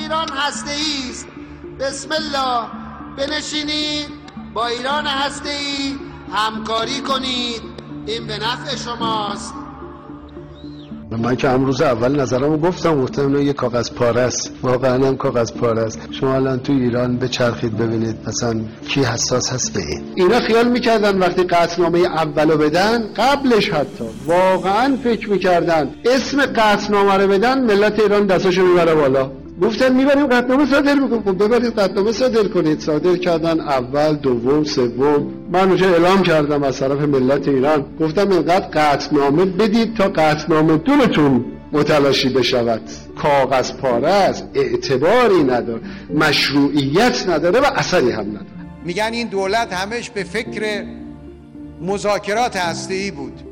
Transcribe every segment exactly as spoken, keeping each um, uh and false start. ایران هسته‌ای است. بسم الله، بنشینید، با ایران هسته‌ای همکاری کنید، این به نفع شماست. من که امروز اول نظرمو گفتم گفتم اینا یه کاغذ پاره است، واقعا هم کاغذ پاره است. شما الان تو ایران بچرخید ببینید مثلا کی حساس هست به این. اینا خیال میکردن وقتی قطعنامه اولو بدن، قبلش حتی واقعا فکر میکردن اسم قطعنامه رو بدن ملت ایران دستاشو میبره بالا. گفتن میبریم قطعنامه صادر میکنیم. خب ببرید قطعنامه صادر کنید. صادر کردن اول، دوم، سوم. من اونجا اعلام کردم از طرف ملت ایران، گفتم اینقدر قطعنامه بدید تا قطعنامه دونتون متلاشی بشود. کاغذ پاره است، اعتباری نداره، مشروعیت نداره و اثری هم نداره. میگن این دولت همش به فکر مذاکرات هسته‌ای بود.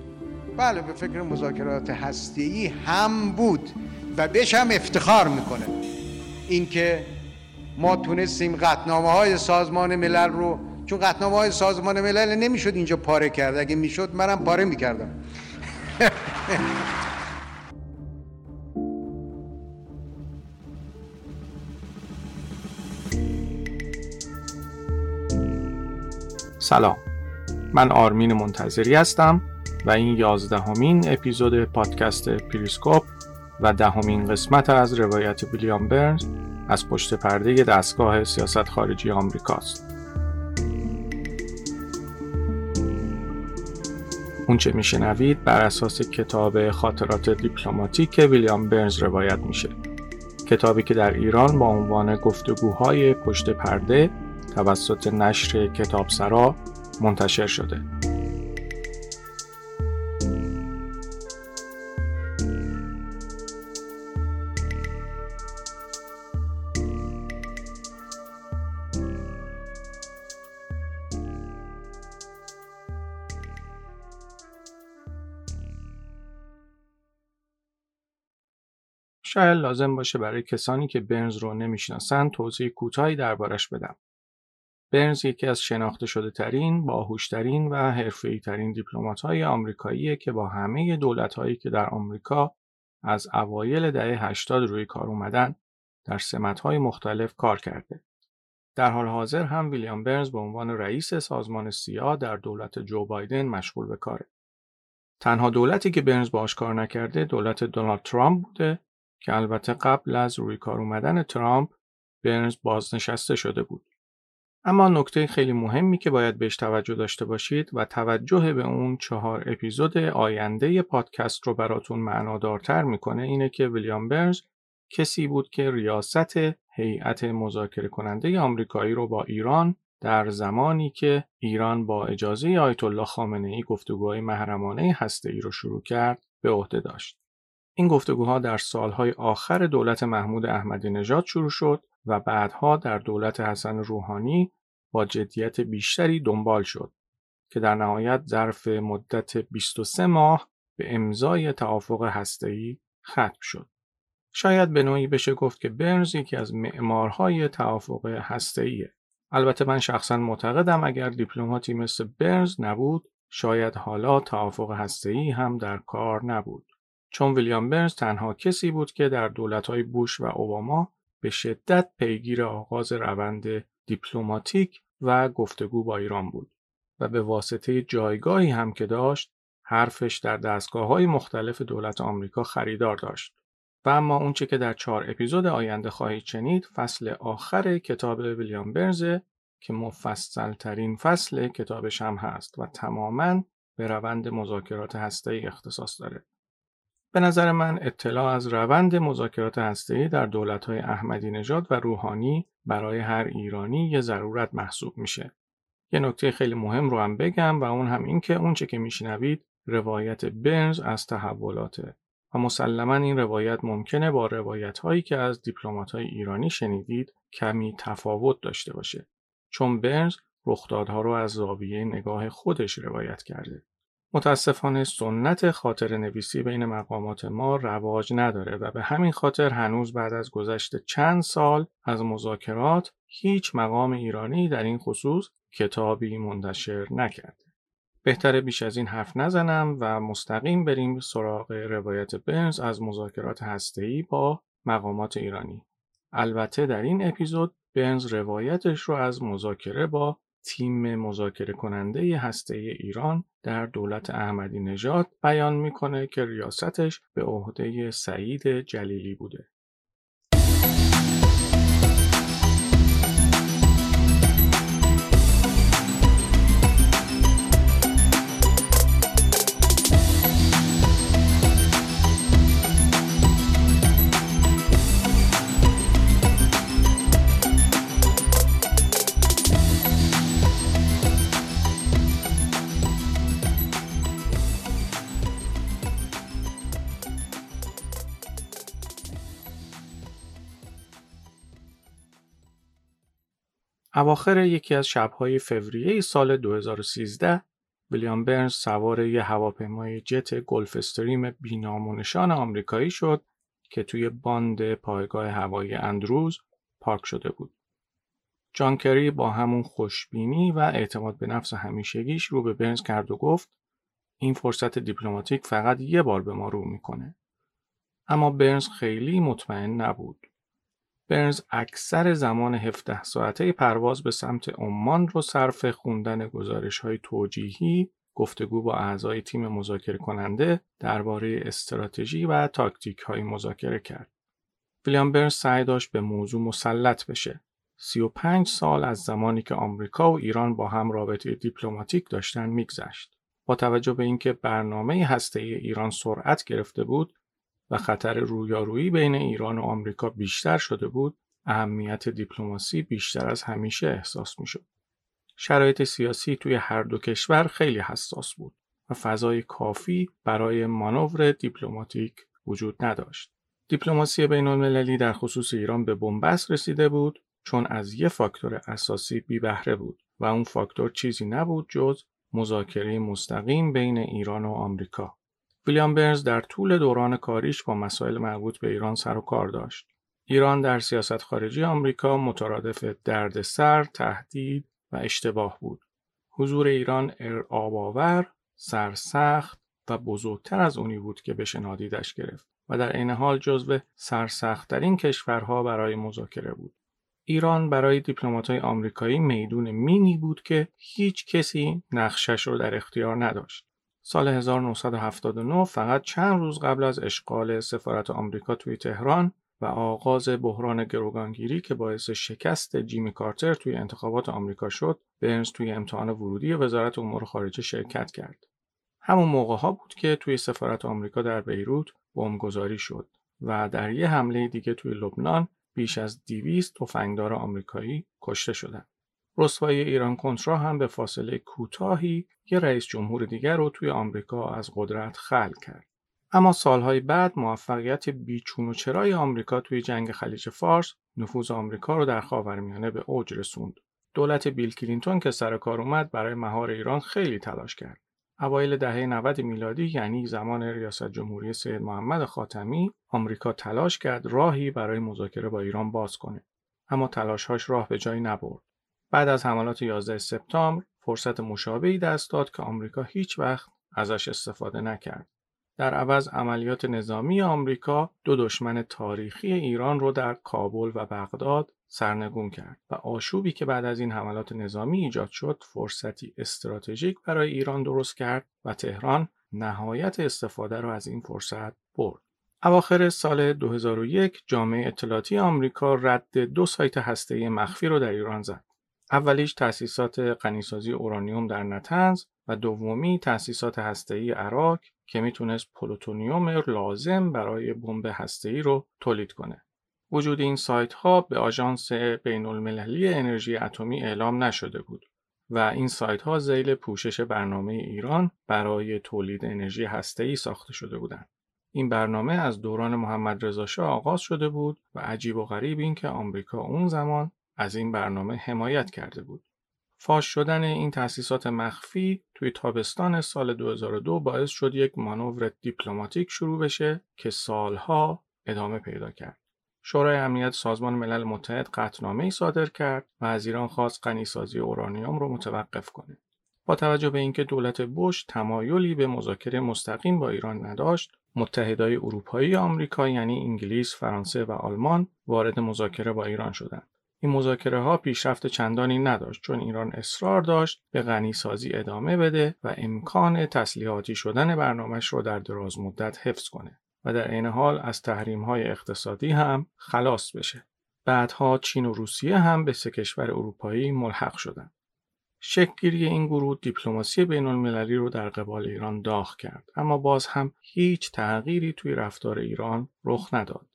بله، به فکر مذاکرات هسته‌ای هم بود و بهش هم افتخار میکنه. اینکه ما تونستیم قطعنامه‌های سازمان ملل رو، چون قطعنامه‌های سازمان ملل نمیشد اینجا پاره کرد، اگه میشد منم پاره میکردم. سلام، من آرمین منتظری هستم و این یازدهمین اپیزود پادکست پریسکوپ و دهمین قسمت از روایت ویلیام برنز از پشت پرده دستگاه سیاست خارجی آمریکاست. اون چه میشنوید بر اساس کتاب خاطرات دیپلماتیک ویلیام برنز روایت میشه. کتابی که در ایران با عنوان گفتگوهای پشت پرده توسط نشر کتابسرا منتشر شده. شاید لازم باشه برای کسانی که برنز رو نمیشناسن توضیح کوتاهی دربارش بدم. برنز یکی از شناخته شده ترین، باهوشترین و حرفه‌ای ترین دیپلمات‌های آمریکاییه که با همه دولت‌هایی که در آمریکا از اوایل دهه هشتاد روی کار اومدن در سمت‌های مختلف کار کرده. در حال حاضر هم ویلیام برنز به عنوان رئیس سازمان سیا در دولت جو بایدن مشغول به کاره. تنها دولتی که برنز باهاش کار نکرده دولت دونالد ترامپ بوده که البته قبل از روی کار اومدن ترامپ برنز بازنشسته شده بود. اما نکته خیلی مهمی که باید بهش توجه داشته باشید و توجه به اون چهار اپیزود آینده پادکست رو براتون معنادارتر میکنه اینه که ویلیام برنز کسی بود که ریاست هیئت مذاکره کننده آمریکایی رو با ایران در زمانی که ایران با اجازه آیت الله خامنهای گفتگوهای محرمانه هسته‌ای رو شروع کرد به عهده داشت. این گفتگوها در سالهای آخر دولت محمود احمدی نژاد شروع شد و بعدها در دولت حسن روحانی با جدیت بیشتری دنبال شد که در نهایت ظرف مدت بیست و سه ماه به امضای توافق هسته‌ای ختم شد. شاید به نوعی بشه گفت که برنز یکی از معمارهای توافق هسته‌ایه. البته من شخصا معتقدم اگر دیپلماتی مثل برنز نبود، شاید حالا توافق هسته‌ای هم در کار نبود. چون ویلیام برنز تنها کسی بود که در دولت‌های بوش و اوباما به شدت پیگیر آغاز روند دیپلماتیک و گفتگو با ایران بود و به واسطه جایگاهی هم که داشت حرفش در دستگاه‌های مختلف دولت آمریکا خریدار داشت. و اما اون چه که در چهار اپیزود آینده خواهید شنید فصل آخر کتاب ویلیام برنز که مفصل ترین فصل کتابش هم هست و تماماً به روند مذاکرات هسته‌ای اختصاص داره. به نظر من اطلاع از روند مذاکرات هسته‌ای در دولت‌های احمدی نژاد و روحانی برای هر ایرانی یه ضرورت محسوب میشه. یه نکته خیلی مهم رو هم بگم و اون هم این که اون چه که میشنوید روایت برنز از تحولاته و مسلماً این روایت ممکنه با روایت‌هایی که از دیپلمات‌های ایرانی شنیدید کمی تفاوت داشته باشه، چون برنز رخدادها رو از زاویه نگاه خودش روایت کرده. متاسفانه سنت خاطره نویسی بین مقامات ما رواج نداره و به همین خاطر هنوز بعد از گذشت چند سال از مذاکرات هیچ مقام ایرانی در این خصوص کتابی منتشر نکرده. بهتره بیش از این حرف نزنم و مستقیم بریم سراغ روایت برنز از مذاکرات هسته‌ای با مقامات ایرانی. البته در این اپیزود برنز روایتش رو از مذاکره با تیم مذاکره کننده هسته‌ای ایران در دولت احمدی نژاد بیان میکنه که ریاستش به عهده سعید جلیلی بوده. اواخر یکی از شب‌های فوریه سال دو هزار و سیزده ویلیام برنز سوار یه هواپیمای جت گلف استریم بی‌نام و نشان آمریکایی شد که توی باند پایگاه هوایی اندروز پارک شده بود. جان کری با همون خوشبینی و اعتماد به نفس همیشگیش رو به برنز کرد و گفت این فرصت دیپلماتیک فقط یه بار به ما رو میکنه. اما برنز خیلی مطمئن نبود. برنز اکثر زمان هفده ساعته پرواز به سمت عمان رو صرف خوندن گزارش‌های توجیهی، گفتگو با اعضای تیم مذاکره کننده درباره استراتژی و تاکتیک‌های مذاکره کرد. ویلیام برنز سعی داشت به موضوع مسلط بشه. سی و پنج سال از زمانی که آمریکا و ایران با هم رابطه دیپلماتیک داشتن می‌گذشت. با توجه به اینکه برنامه هسته‌ای ایران سرعت گرفته بود و خطر رویارویی بین ایران و آمریکا بیشتر شده بود، اهمیت دیپلماسی بیشتر از همیشه احساس می‌شد. شرایط سیاسی توی هر دو کشور خیلی حساس بود و فضای کافی برای مانور دیپلماتیک وجود نداشت. دیپلماسی بین‌المللی در خصوص ایران به بنبست رسیده بود، چون از یه فاکتور اساسی بی بهره بود و اون فاکتور چیزی نبود جز مذاکره مستقیم بین ایران و آمریکا. ویلیام برنز در طول دوران کاریش با مسائل مربوط به ایران سر و کار داشت. ایران در سیاست خارجی آمریکا مترادف دردسر، تهدید و اشتباه بود. حضور ایران ارعاب‌آور، سرسخت و بزرگتر از اونی بود که بهش نادیدش گرفت و در عین حال جزو سرسخت‌ترین کشورها برای مذاکره بود. ایران برای دیپلمات‌های آمریکایی میدون مینی بود که هیچ کسی نقشش رو در اختیار نداشت. سال هزار و نهصد و هفتاد و نه فقط چند روز قبل از اشغال سفارت آمریکا توی تهران و آغاز بحران گروگانگیری که باعث شکست جیمی کارتر توی انتخابات آمریکا شد، برنز توی امتحان ورودی وزارت امور خارجه شرکت کرد. همون موقع‌ها بود که توی سفارت آمریکا در بیروت بمبگذاری شد و در یه حمله دیگه توی لبنان بیش از دویست تفنگدار آمریکایی کشته شدند. رسوایی ایران کنترا هم به فاصله کوتاهی یه رئیس جمهور دیگر رو توی آمریکا از قدرت خلع کرد. اما سالهای بعد موفقیت بیچون و چرای آمریکا توی جنگ خلیج فارس نفوذ آمریکا رو در خاورمیانه به اوج رسوند. دولت بیل کلینتون که سر کار اومد برای مهار ایران خیلی تلاش کرد. اوایل دهه نود میلادی، یعنی زمان ریاست جمهوری سید محمد خاتمی، آمریکا تلاش کرد راهی برای مذاکره با ایران باز کنه. اما تلاش‌هاش راه به جایی نبرد. بعد از حملات یازده سپتامبر فرصت مشابهی دست داد که آمریکا هیچ وقت ازش استفاده نکرد. در عوض عملیات نظامی آمریکا دو دشمن تاریخی ایران رو در کابل و بغداد سرنگون کرد و آشوبی که بعد از این حملات نظامی ایجاد شد فرصتی استراتژیک برای ایران درست کرد و تهران نهایت استفاده رو از این فرصت برد. اواخر سال دو هزار و یک جامعه اطلاعاتی آمریکا رد دو سایت هسته‌ای مخفی رو در ایران زد. اولیش تأسیسات غنیسازی اورانیوم در نطنز و دومی تأسیسات هسته‌ای آراک که میتونست پلوتونیوم لازم برای بمب هسته‌ای رو تولید کنه. وجود این سایت‌ها به آژانس بین‌المللی انرژی اتمی اعلام نشده بود و این سایت‌ها ذیل پوشش برنامه ایران برای تولید انرژی هسته‌ای ساخته شده بودند. این برنامه از دوران محمد رضا شاه آغاز شده بود و عجیب و غریب این که آمریکا اون زمان از این برنامه حمایت کرده بود. فاش شدن این تأسیسات مخفی توی تابستان سال دو هزار و دو باعث شد یک مانور دیپلماتیک شروع بشه که سالها ادامه پیدا کرد. شورای امنیت سازمان ملل متحد قطعنامه‌ای صادر کرد و از ایران خواست غنیسازی اورانیوم رو متوقف کنه. با توجه به اینکه دولت بوش تمایلی به مذاکره مستقیم با ایران نداشت، متحدای اروپایی آمریکا یعنی انگلیس، فرانسه و آلمان وارد مذاکره با ایران شدند. این مذاکره ها پیشرفت چندانی نداشت چون ایران اصرار داشت به غنیسازی ادامه بده و امکان تسلیحاتی شدن برنامه‌اش رو در دراز مدت حفظ کنه و در عین حال از تحریم‌های اقتصادی هم خلاص بشه. بعدها چین و روسیه هم به سه کشور اروپایی ملحق شدند. شکل گیری این گروه دیپلماسی بین‌المللی رو در قبال ایران داغ کرد، اما باز هم هیچ تغییری توی رفتار ایران رخ نداد.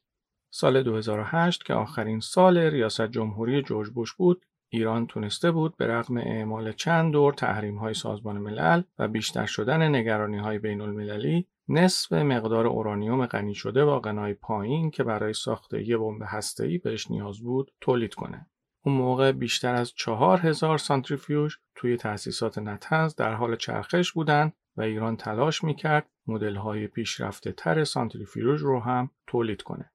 سال دو هزار و هشت که آخرین سال ریاست جمهوری جورج بوش بود، ایران تونسته بود به رغم اعمال چند دور تحریم‌های سازمان ملل و بیشتر شدن نگرانی‌های بین‌المللی، نصف مقدار اورانیوم غنی شده با غنای پایین که برای ساخت یک بمب هسته‌ای بهش نیاز بود، تولید کنه. اون موقع بیشتر از چهار هزار سانتریفیوژ توی تأسیسات نطنز در حال چرخش بودن و ایران تلاش می‌کرد مدل‌های پیشرفته‌تر سانتریفیوژ رو هم تولید کنه.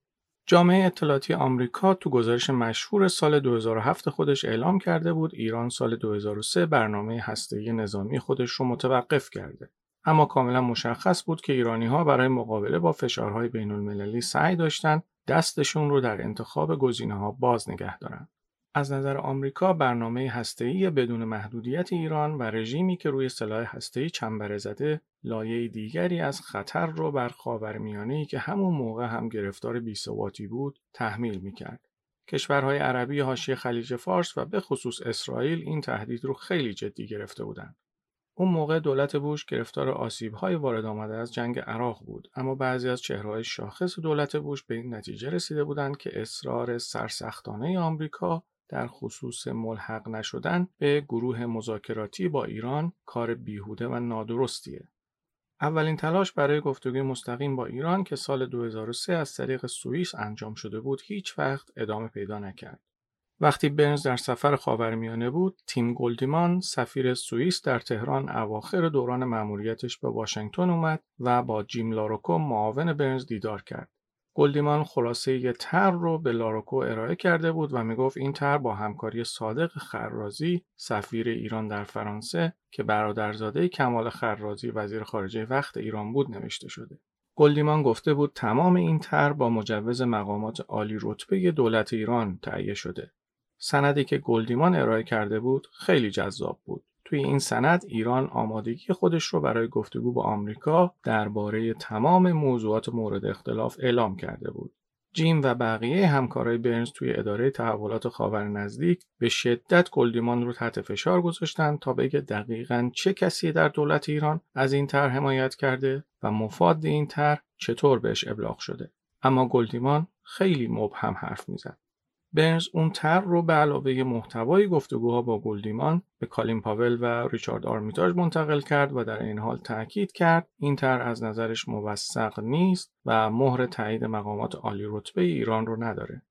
جامعه اطلاعاتی آمریکا تو گزارش مشهور سال دو هزار و هفت خودش اعلام کرده بود ایران سال دو هزار و سه برنامه هسته‌ای نظامی خودش رو متوقف کرده. اما کاملا مشخص بود که ایرانی‌ها برای مقابله با فشارهای بین‌المللی سعی داشتن دستشون رو در انتخاب گزینه‌ها باز نگه دارن. از نظر آمریکا برنامه هسته‌ای بدون محدودیت ایران و رژیمی که روی سلاح هسته‌ای چنبره زده لایه دیگری از خطر رو بر خاورمیانه‌ای که همون موقع هم گرفتار بی‌ثباتی بود تحمیل می‌کرد. کشورهای عربی حاشیه خلیج فارس و به خصوص اسرائیل این تهدید رو خیلی جدی گرفته بودند. اون موقع دولت بوش گرفتار آسیب‌های وارد آمده از جنگ عراق بود، اما بعضی از چهره‌های شاخص دولت بوش به این نتیجه رسیده بودند که اصرار سرسختانه آمریکا در خصوص ملحق نشدن به گروه مذاکراتی با ایران کار بیهوده و نادرستیه. اولین تلاش برای گفتگوی مستقیم با ایران که سال دو هزار و سه از طریق سوئیس انجام شده بود هیچ وقت ادامه پیدا نکرد. وقتی برنز در سفر خاورمیانه بود، تیم گلدیمان سفیر سوئیس در تهران اواخر دوران مأموریتش به واشنگتن اومد و با جیم لاروکو معاون برنز دیدار کرد. گلدیمان خلاصه یه طرح رو به لاروکو ارائه کرده بود و میگفت این طرح با همکاری صادق خرازی سفیر ایران در فرانسه که برادرزاده کمال خرازی وزیر خارجه وقت ایران بود نوشته شده. گلدیمان گفته بود تمام این طرح با مجوز مقامات عالی رتبه دولت ایران تهیه شده. سندی که گلدیمان ارائه کرده بود خیلی جذاب بود. توی این سند ایران آمادگی خودش رو برای گفتگو با آمریکا درباره تمام موضوعات مورد اختلاف اعلام کرده بود. جیم و بقیه همکارای برنز توی اداره تحولات خاور نزدیک به شدت گلدیمان رو تحت فشار گذاشتن تا بگه دقیقاً چه کسی در دولت ایران از این طرح حمایت کرده و مفاد این طرح چطور بهش ابلاغ شده. اما گلدیمان خیلی مبهم حرف میزد. برنز اون طرح رو به علاوه محتوای گفتگوها با گلدیمان به کالین پاول و ریچارد آرمیتاژ منتقل کرد و در این حال تأکید کرد این طرح از نظرش موثق نیست و مهر تایید مقامات عالی رتبه ایران رو نداره.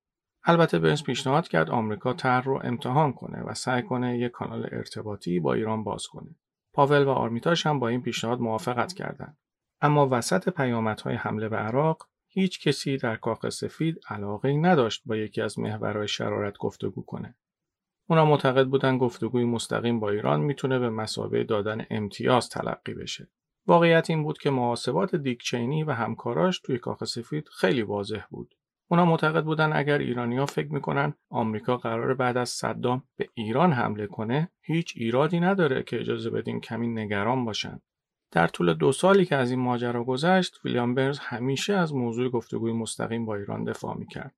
البته برنز پیشنهاد کرد آمریکا طرح رو امتحان کنه و سعی کنه یک کانال ارتباطی با ایران باز کنه. پاول و آرمیتاژ هم با این پیشنهاد موافقت کردند. اما وسط پیامدهای حمله به عراق هیچ کسی در کاخ سفید علاقه‌ای نداشت با یکی از محورهای شرارت گفتگو کنه. اونا معتقد بودن گفتگوی مستقیم با ایران میتونه به مثابه دادن امتیاز تلقی بشه. واقعیت این بود که محاسبات دیک چینی و همکاراش توی کاخ سفید خیلی واضح بود. اونا معتقد بودن اگر ایرانی‌ها فکر میکنن آمریکا قراره بعد از صدام به ایران حمله کنه، هیچ ایرادی نداره که اجازه بدیم کمی نگران باشن. در طول دو سالی که از این ماجرا گذشت، ویلیام برنز همیشه از موضوع گفتگوی مستقیم با ایران دفاع میکرد.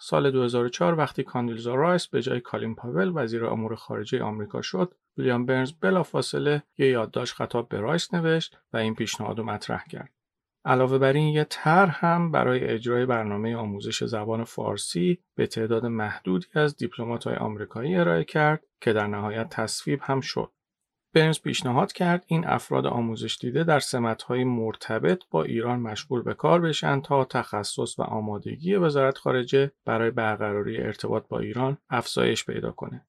سال دو هزار و چهار وقتی کاندولیزا رایس به جای کالین پاول وزیر امور خارجه آمریکا شد، ویلیام برنز بلافاصله یه یادداشت خطاب به رایس نوشت و این پیشنهاد رو مطرح کرد. علاوه بر این یه طرح هم برای اجرای برنامه آموزش زبان فارسی به تعداد محدودی از دیپلمات‌های آمریکایی ارائه کرد که در نهایت تصویب هم شد. برنز پیشنهاد کرد این افراد آموزش دیده در سمت‌های مرتبط با ایران مشغول به کار بشن تا تخصص و آمادگی وزارت خارجه برای برقراری ارتباط با ایران افزایش پیدا کنه.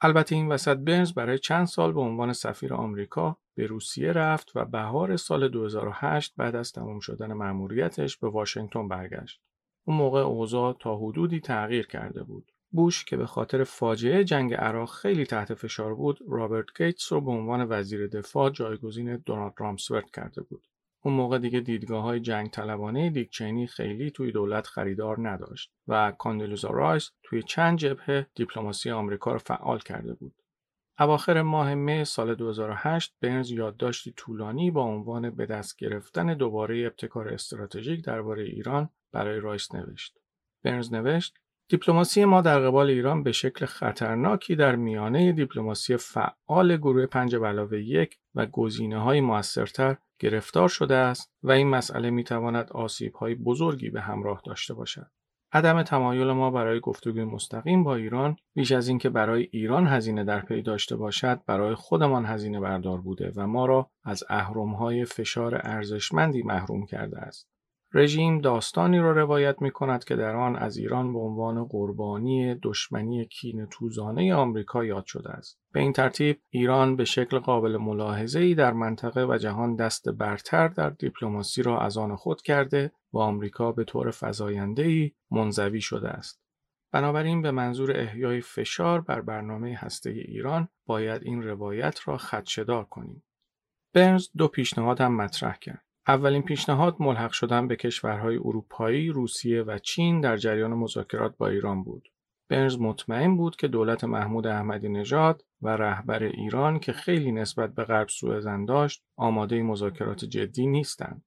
البته این وسط برنز برای چند سال به عنوان سفیر آمریکا به روسیه رفت و بهار سال دو هزار و هشت بعد از تمام شدن مأموریتش به واشنگتن برگشت. اون موقع اوضاع تا حدودی تغییر کرده بود. بوش که به خاطر فاجعه جنگ عراق خیلی تحت فشار بود، رابرت گیتس رو به عنوان وزیر دفاع جایگزین دونالد رامسفرد کرده بود. اون موقع دیگه دیدگاه‌های جنگ طلبانه دیک چینی خیلی توی دولت خریدار نداشت و کاندولیزا رایس توی چند جبهه دیپلماسی آمریکا رو فعال کرده بود. اواخر ماه مه سال دو هزار و هشت برنز یادداشتی طولانی با عنوان به دست گرفتن دوباره ابتکار استراتژیک درباره ایران برای رایس نوشت. برنز نوشت: دیپلماسی ما در قبال ایران به شکل خطرناکی در میانه دیپلماسی فعال گروه پنج علاوه یک و گزینه‌های موثرتر گرفتار شده است و این مسئله می‌تواند آسیب‌های بزرگی به همراه داشته باشد. عدم تمایل ما برای گفتگوی مستقیم با ایران بیش از اینکه برای ایران هزینه در پی داشته باشد، برای خودمان هزینه بردار بوده و ما را از اهرم‌های فشار ارزشمندی محروم کرده است. رژیم داستانی را روایت می‌کند که در آن از ایران به عنوان قربانی دشمنی کینه‌توزانه آمریکا یاد شده است. به این ترتیب ایران به شکل قابل ملاحظه‌ای در منطقه و جهان دست برتر در دیپلماسی را از آن خود کرده و آمریکا به طور فزاینده‌ای منزوی شده است. بنابراین به منظور احیای فشار بر برنامه هسته‌ای ایران باید این روایت را خدشه‌دار کنیم. برنز دو پیشنهاد هم مطرح کرد. اولین پیشنهاد ملحق شدن به کشورهای اروپایی، روسیه و چین در جریان مذاکرات با ایران بود. برنز مطمئن بود که دولت محمود احمدی نژاد و رهبر ایران که خیلی نسبت به غرب سوءظن داشت، آماده مذاکرات جدی نیستند.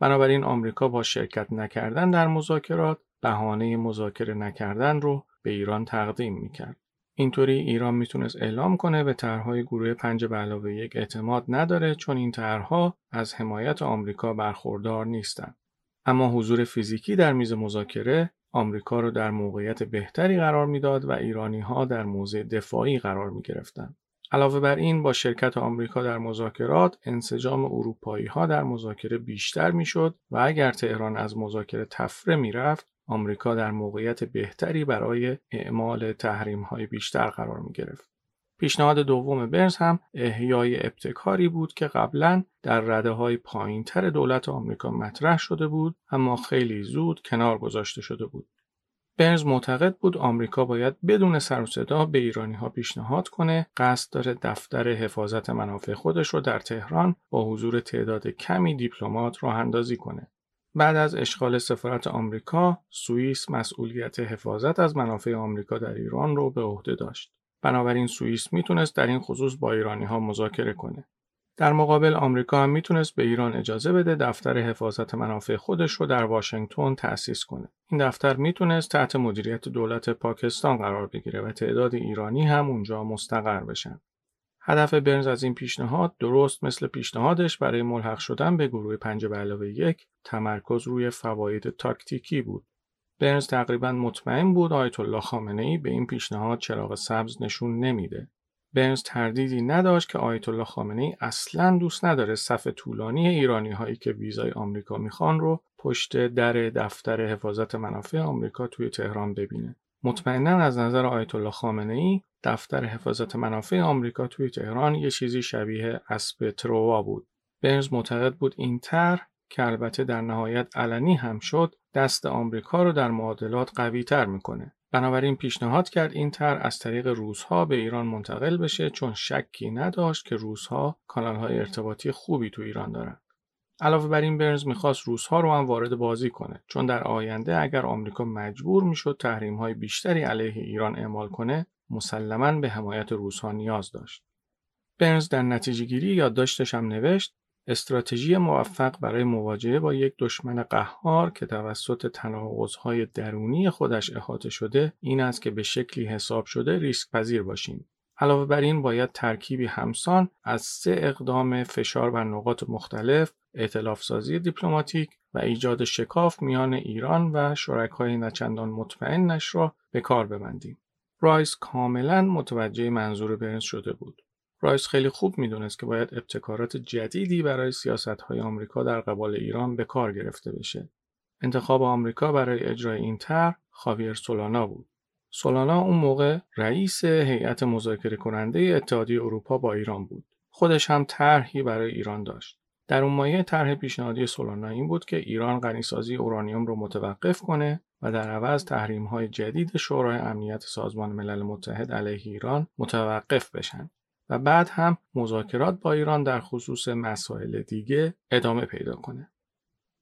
بنابراین آمریکا با شرکت نکردن در مذاکرات، بهانه مذاکره نکردن رو به ایران تقدیم می‌کرد. اینطوری ایران میتونست اعلام کنه به طرح‌های گروه پنج به علاوه یک اعتماد نداره چون این طرح‌ها از حمایت آمریکا برخوردار نیستن. اما حضور فیزیکی در میز مذاکره آمریکا رو در موقعیت بهتری قرار میداد و ایرانی‌ها در موضع دفاعی قرار می‌گرفتن. علاوه بر این با شرکت آمریکا در مذاکرات انسجام اروپایی‌ها در مذاکره بیشتر میشد و اگر تهران از مذاکره تفره میرفت آمریکا در موقعیت بهتری برای اعمال تحریم‌های بیشتر قرار می‌گرفت. پیشنهاد دوم برنز هم احیای ابتکاری بود که قبلاً در رده‌های پایین‌تر دولت آمریکا مطرح شده بود، اما خیلی زود کنار گذاشته شده بود. برنز معتقد بود آمریکا باید بدون سر و صدا به ایرانی‌ها پیشنهاد کنه قصد داره دفتر حفاظت منافع خودش رو در تهران با حضور تعداد کمی دیپلمات راه‌اندازی کنه. بعد از اشغال سفارت آمریکا، سوئیس مسئولیت حفاظت از منافع آمریکا در ایران رو به عهده داشت. بنابراین سوئیس میتونست در این خصوص با ایرانی‌ها مذاکره کنه. در مقابل آمریکا هم میتونست به ایران اجازه بده دفتر حفاظت منافع خودش رو در واشنگتن تأسیس کنه. این دفتر میتونست تحت مدیریت دولت پاکستان قرار بگیره و تعداد ایرانی هم اونجا مستقر بشن. هدف برنز از این پیشنهاد درست مثل پیشنهادش برای ملحق شدن به گروه پنج به علاوه یک تمرکز روی فواید تاکتیکی بود. برنز تقریباً مطمئن بود آیت الله خامنهای به این پیشنهاد چراغ سبز نشون نمیده. برنز تردیدی نداشت که آیت الله خامنهای اصلاً دوست نداره صف طولانی ایرانی هایی که ویزای آمریکا میخوان رو پشت در دفتر حفاظت منافع آمریکا توی تهران ببینه. مطمئناً از نظر آیت الله خامنهای دفتر حفاظت منافع آمریکا توی تهران یه چیزی شبیه اسب تروا بود. برنز معتقد بود این طرح که البته در نهایت علنی هم شد، دست آمریکا رو در معادلات قوی تر میکنه. بنابراین پیشنهاد کرد این طرح از طریق روس‌ها به ایران منتقل بشه چون شکی نداشت که روس‌ها کانال‌های ارتباطی خوبی تو ایران دارن. علاوه بر این برنز میخواست روس‌ها رو هم وارد بازی کنه چون در آینده اگر آمریکا مجبور میشد تحریم‌های بیشتری علیه ایران اعمال کنه، مسلماً به حمایت روس‌ها نیاز داشت. برنز در نتیجه‌گیری یادداشتش هم نوشت: استراتژی موفق برای مواجهه با یک دشمن قهار که توسط تناقض‌های درونی خودش احاطه شده این است که به شکلی حساب شده ریسک پذیر باشیم. علاوه بر این باید ترکیبی همسان از سه اقدام فشار بر نقاط مختلف، ائتلاف‌سازی دیپلماتیک و ایجاد شکاف میان ایران و شرکای نچندان مطمئنش را به کار ببندیم. رایس کاملا متوجه منظور برنز شده بود. رایس خیلی خوب میدونست که باید ابتکارات جدیدی برای سیاست‌های آمریکا در قبال ایران به کار گرفته بشه. انتخاب آمریکا برای اجرای این طرح خاویر سولانا بود. سولانا اون موقع رئیس هیئت مذاکره کننده اتحادیه اروپا با ایران بود. خودش هم طرحی برای ایران داشت. در اون مایه طرح پیشنهادی سولانا این بود که ایران غنیسازی اورانیوم رو متوقف کنه و در عوض تحریم‌های جدید شورای امنیت سازمان ملل متحد علیه ایران متوقف بشن و بعد هم مذاکرات با ایران در خصوص مسائل دیگه ادامه پیدا کنه.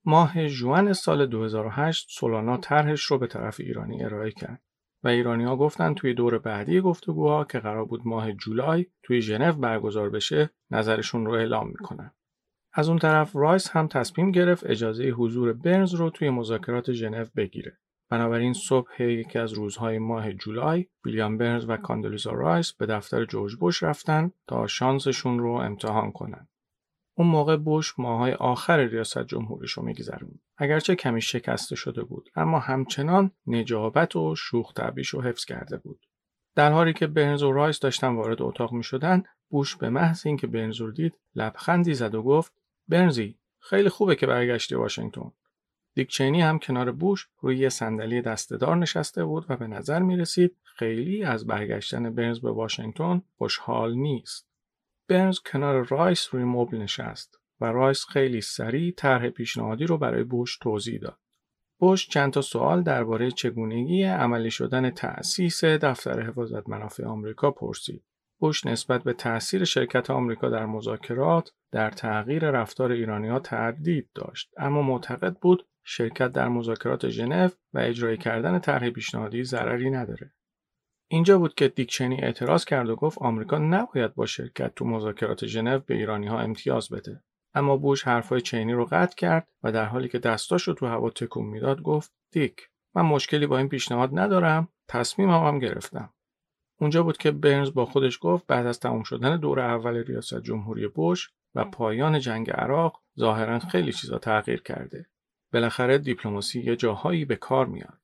ماه ژوئن سال دو هزار و هشت سولانا طرحش رو به طرف ایرانی ارائه کرد و ایرانی‌ها گفتن توی دور بعدی گفتگوها که قرار بود ماه جولای توی ژنو برگزار بشه نظرشون رو اعلام می‌کنن. از اون طرف رایس هم تصمیم گرفت اجازه حضور برنز رو توی مذاکرات ژنو بگیره. بنابراین صبح یکی از روزهای ماه جولای ویلیام برنز و کاندولیزا رایس به دفتر جورج بوش رفتن تا شانسشون رو امتحان کنن. اون موقع بوش ماهای آخر ریاست جمهوریش رو میگذروند. اگرچه کمی شکسته شده بود اما همچنان نجابت و شوخ طبعیش رو حفظ کرده بود. در حالی که برنز و رایس داشتن وارد اتاق میشدن، بوش به محض اینکه برنز رو دید لبخندی زد و گفت: برنزی، خیلی خوبه که برگشتی واشنگتن. دیک چینی هم کنار بوش روی یه صندلی دسته‌دار نشسته بود و به نظر می رسید خیلی از برگشتن برنز به واشنگتن خوشحال نیست. برنز کنار رایس روی مبل نشست و رایس خیلی سریع طرح پیشنهادی رو برای بوش توضیح داد. بوش چند تا سوال درباره چگونگی عملی شدن تأسیس دفتر حفاظت منافع آمریکا پرسید. بوش نسبت به تأثیر شرکت آمریکا در مذاکرات در تغییر رفتار ایرانی‌ها تردید داشت، اما معتقد بود شرکت در مذاکرات ژنو و اجرای کردن طرح پیشنهادی ضرری نداره. اینجا بود که دیک چینی اعتراض کرد و گفت آمریکا نباید با شرکت تو مذاکرات ژنو به ایرانی‌ها امتیاز بده. اما بوش حرفای چینی رو قطع کرد و در حالی که دستاشو تو هوا تکون میداد گفت: دیک، من مشکلی با این پیشنهاد ندارم، تصمیمم هم گرفتم. اونجا بود که برنز با خودش گفت بعد از تموم شدن دور اول ریاست جمهوری بوش و پایان جنگ عراق ظاهرا خیلی چیزا تغییر کرده. بالاخره دیپلماسی یه جاهایی به کار میاد.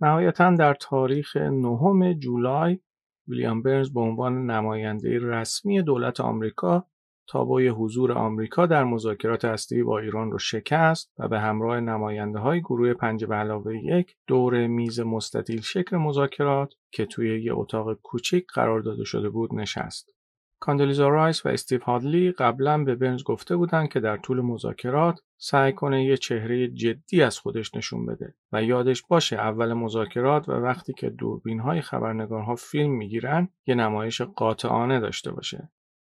نهایتاً در تاریخ نهم جولای ویلیام برنز به عنوان نماینده رسمی دولت آمریکا تابوی حضور آمریکا در مذاکرات هسته‌ای با ایران را شکست و به همراه نماینده‌های گروه پنج به علاوه یک دور میز مستطیل شکل مذاکرات که توی یک اتاق کوچک قرار داده شده بود نشست. کاندولیزا رایس و استیو هادلی قبلاً به برنز گفته بودند که در طول مذاکرات سعی کنه یه چهره جدی از خودش نشون بده و یادش باشه اول مذاکرات و وقتی که دوربین‌های خبرنگارها فیلم میگیرن یه نمایش قاطعانه داشته باشه.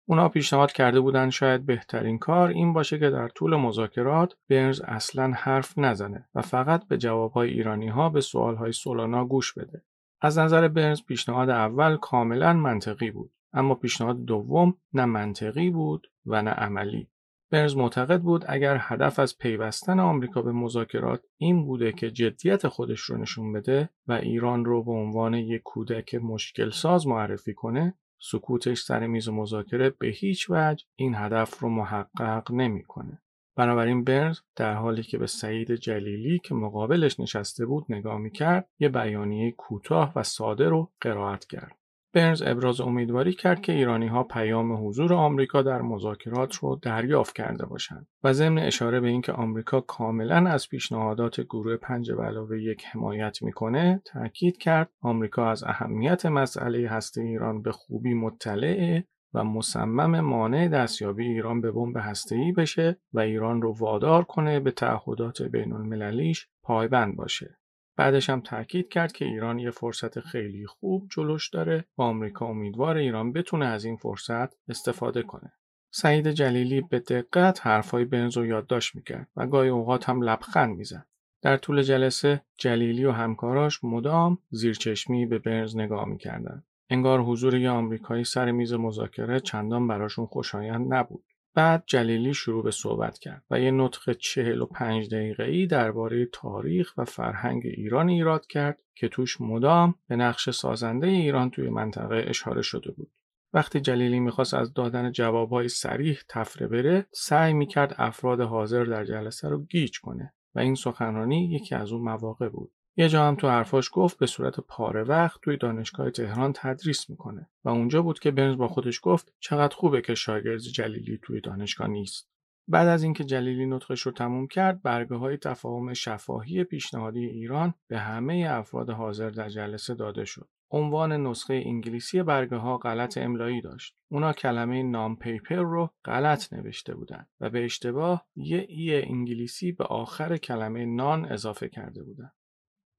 اونا پیشنهاد کرده بودن شاید بهترین کار این باشه که در طول مذاکرات برنز اصلاً حرف نزنه و فقط به جواب‌های ایرانی‌ها به سوال‌های سولانا گوش بده. از نظر برنز پیشنهاد اول کاملاً منطقی بود، اما پیشنهاد دوم نه منطقی بود و نه عملی. برنز معتقد بود اگر هدف از پیوستن آمریکا به مذاکرات این بوده که جدیت خودش رو نشون بده و ایران رو به عنوان یک کودک مشکل ساز معرفی کنه، سکوتش سر میز مذاکره به هیچ وجه این هدف رو محقق نمی‌کنه. بنابراین برنز در حالی که به سعید جلیلی که مقابلش نشسته بود نگاه می‌کرد، یه بیانیه کوتاه و ساده رو قرائت کرد. برنز ابراز امیدواری کرد که ایرانی‌ها پیام حضور آمریکا در مذاکرات رو دریافت کرده باشند و ضمن اشاره به اینکه آمریکا کاملاً از پیشنهادات گروه پنج به علاوه یک حمایت می‌کنه، تاکید کرد آمریکا از اهمیت مسئله هسته ایران به خوبی مطلعه و مصمم مانع دستیابی ایران به بمب هسته‌ای بشه و ایران رو وادار کنه به تعهدات بین‌المللیش پایبند باشه. بعدش هم تاکید کرد که ایران یه فرصت خیلی خوب جلوش داره و آمریکا امیدوار ایران بتونه از این فرصت استفاده کنه. سعید جلیلی به دقت حرفای برنز رو یادداشت میکرد و گاهی اوقات هم لبخند میزد. در طول جلسه جلیلی و همکاراش مدام زیرچشمی به برنز نگاه میکردن. انگار حضور یه آمریکایی سر میز مذاکره چندان براشون خوشایند نبود. بعد جلیلی شروع به صحبت کرد و یه نطق چهل و پنج دقیقه‌ای درباره تاریخ و فرهنگ ایران ایراد کرد که توش مدام به نقش سازنده ایران توی منطقه اشاره شده بود. وقتی جلیلی میخواست از دادن جوابهای صریح تفره بره، سعی میکرد افراد حاضر در جلسه رو گیج کنه و این سخنرانی یکی از اون مواقع بود. یه جا هم تو حرفاش گفت به صورت پاره وقت توی دانشگاه تهران تدریس میکنه و اونجا بود که برنز با خودش گفت چقدر خوبه که شاگرد جلیلی توی دانشگاه نیست. بعد از اینکه جلیلی نطقش رو تموم کرد، برگه های تفاهم شفاهی پیشنهادی ایران به همه افراد حاضر در جلسه داده شد. عنوان نسخه انگلیسی برگه ها غلط املایی داشت. اونا کلمه نام پیپر رو غلط نوشته بودن و به اشتباه یه ای انگلیسی به آخر کلمه نان اضافه کرده بودن.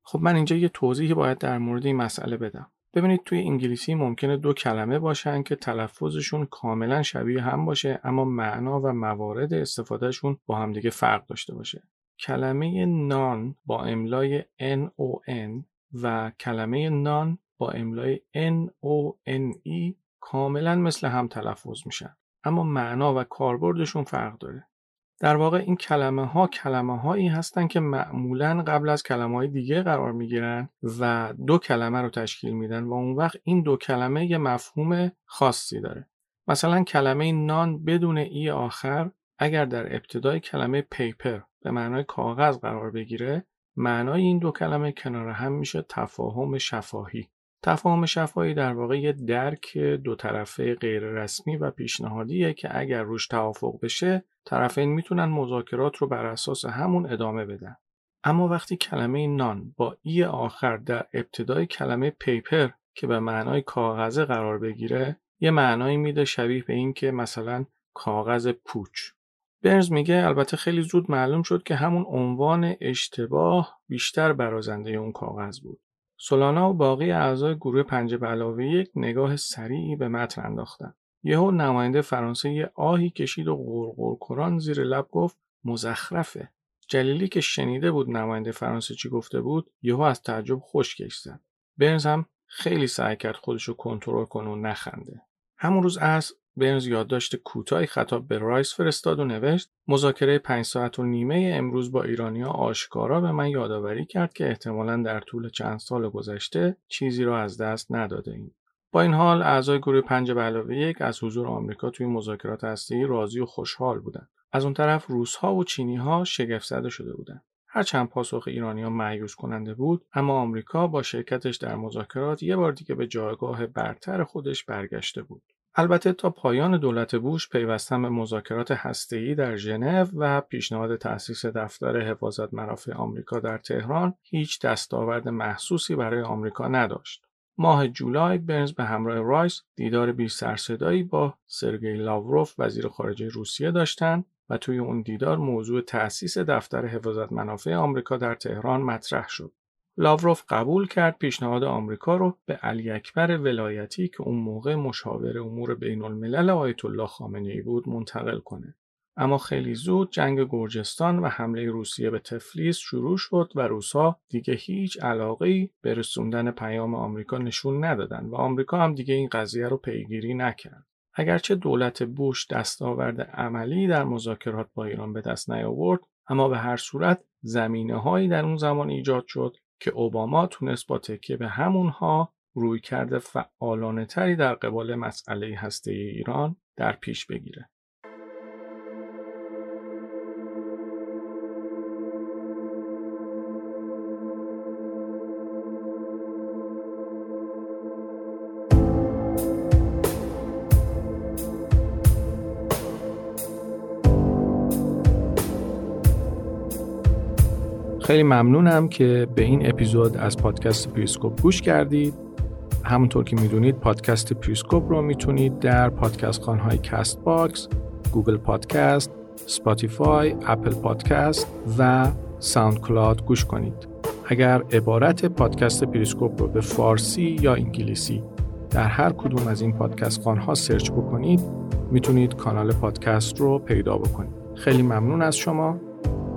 خب من اینجا یه توضیحی باید در مورد این مسئله بدم. ببینید توی انگلیسی ممکنه دو کلمه باشن که تلفظشون کاملا شبیه هم باشه اما معنا و موارد استفادهشون با هم دیگه فرق داشته باشه. کلمه نان با املای ان او ان و کلمه نان با املای ان او ان ای کاملا مثل هم تلفظ میشن اما معنا و کاربردشون فرق داره. در واقع این کلمه ها کلمه هایی هستن که معمولاً قبل از کلمه های دیگه قرار می گیرن و دو کلمه رو تشکیل میدن و اون وقت این دو کلمه یه مفهوم خاصی داره. مثلا کلمه نان بدون ای آخر اگر در ابتدای کلمه پیپر به معنای کاغذ قرار بگیره، معنای این دو کلمه کنار هم میشه تفاهم شفاهی. تفاهم شفاهی در واقع یه درک دو طرفه غیر رسمی و پیشنهادیه که اگر روش توافق بشه طرفین میتونن مذاکرات رو بر اساس همون ادامه بدن. اما وقتی کلمه نان با ای آخر در ابتدای کلمه پیپر که به معنای کاغذه قرار بگیره، یه معنایی میده شبیه به این که مثلا کاغذ پوچ. برنز میگه البته خیلی زود معلوم شد که همون عنوان اشتباه بیشتر برازنده اون کاغذ بود. سولانا و باقی اعضای گروه پنج به علاوه یک نگاه سریعی به متن انداختن. یهو نماینده فرانسه یه آهی کشید و غرغر کران زیر لب گفت مزخرفه. جلیلی که شنیده بود نماینده فرانسه چی گفته بود، یهو از تعجب خشکش زد. برنز هم خیلی سعی کرد خودش رو کنترل کنه و نخنده. همون روز عصر برنز یادداشت کوتاهی خطاب به رایس فرستاد و نوشت مذاکره پنج ساعت و نیمه امروز با ایرانی‌ها آشکارا به من یادآوری کرد که احتمالاً در طول چند سال گذشته چیزی را از دست نداده‌ایم. با این حال اعضای گروه پنج به علاوه یک از حضور آمریکا توی مذاکرات هسته‌ای راضی و خوشحال بودند. از اون طرف روس‌ها و چینی‌ها شگفت‌زده شده بودند. هرچند پاسخ ایرانی‌ها مأیوس کننده بود، اما آمریکا با شرکتش در مذاکرات یک بار دیگه به جایگاه برتر خودش برگشته بود. البته تا پایان دولت بوش پیوستن به مذاکرات هسته‌ای در ژنو و پیشنهاد تأسیس دفتر حفاظت منافع آمریکا در تهران هیچ دستاورد محسوسی برای آمریکا نداشت. ماه جولای برنز به همراه رایس دیدار بی سرصدایی با سرگی لاوروف وزیر خارجه روسیه داشتند و توی اون دیدار موضوع تأسیس دفتر حفاظت منافع آمریکا در تهران مطرح شد. لاوروف قبول کرد پیشنهاد آمریکا رو به علی اکبر ولایتی که اون موقع مشاور امور بین‌الملل آیت الله خامنهای بود منتقل کنه. اما خیلی زود جنگ گرجستان و حمله روسیه به تفلیس شروع شد و روس‌ها دیگه هیچ علاقه‌ای به رسوندن پیام آمریکا نشون ندادن و آمریکا هم دیگه این قضیه رو پیگیری نکرد. اگرچه دولت بوش دستاورد عملی در مذاکرات با ایران به دست نیاورد، اما به هر صورت زمینه‌هایی در اون زمان ایجاد شد که اوباما تونست با تکیه به همونها رویکرد فعالانه تری در قبال مسئله هسته‌ای ایران در پیش بگیره. خیلی ممنونم که به این اپیزود از پادکست پریسکوپ گوش کردید. همونطور که میدونید پادکست پریسکوپ رو میتونید در پادکست خانهای کست باکس، گوگل پادکست، سپاتیفای، اپل پادکست و ساوند کلاود گوش کنید. اگر عبارت پادکست پریسکوپ رو به فارسی یا انگلیسی در هر کدوم از این پادکست خانها سرچ بکنید، میتونید کانال پادکست رو پیدا بکنید. خیلی ممنون از شما.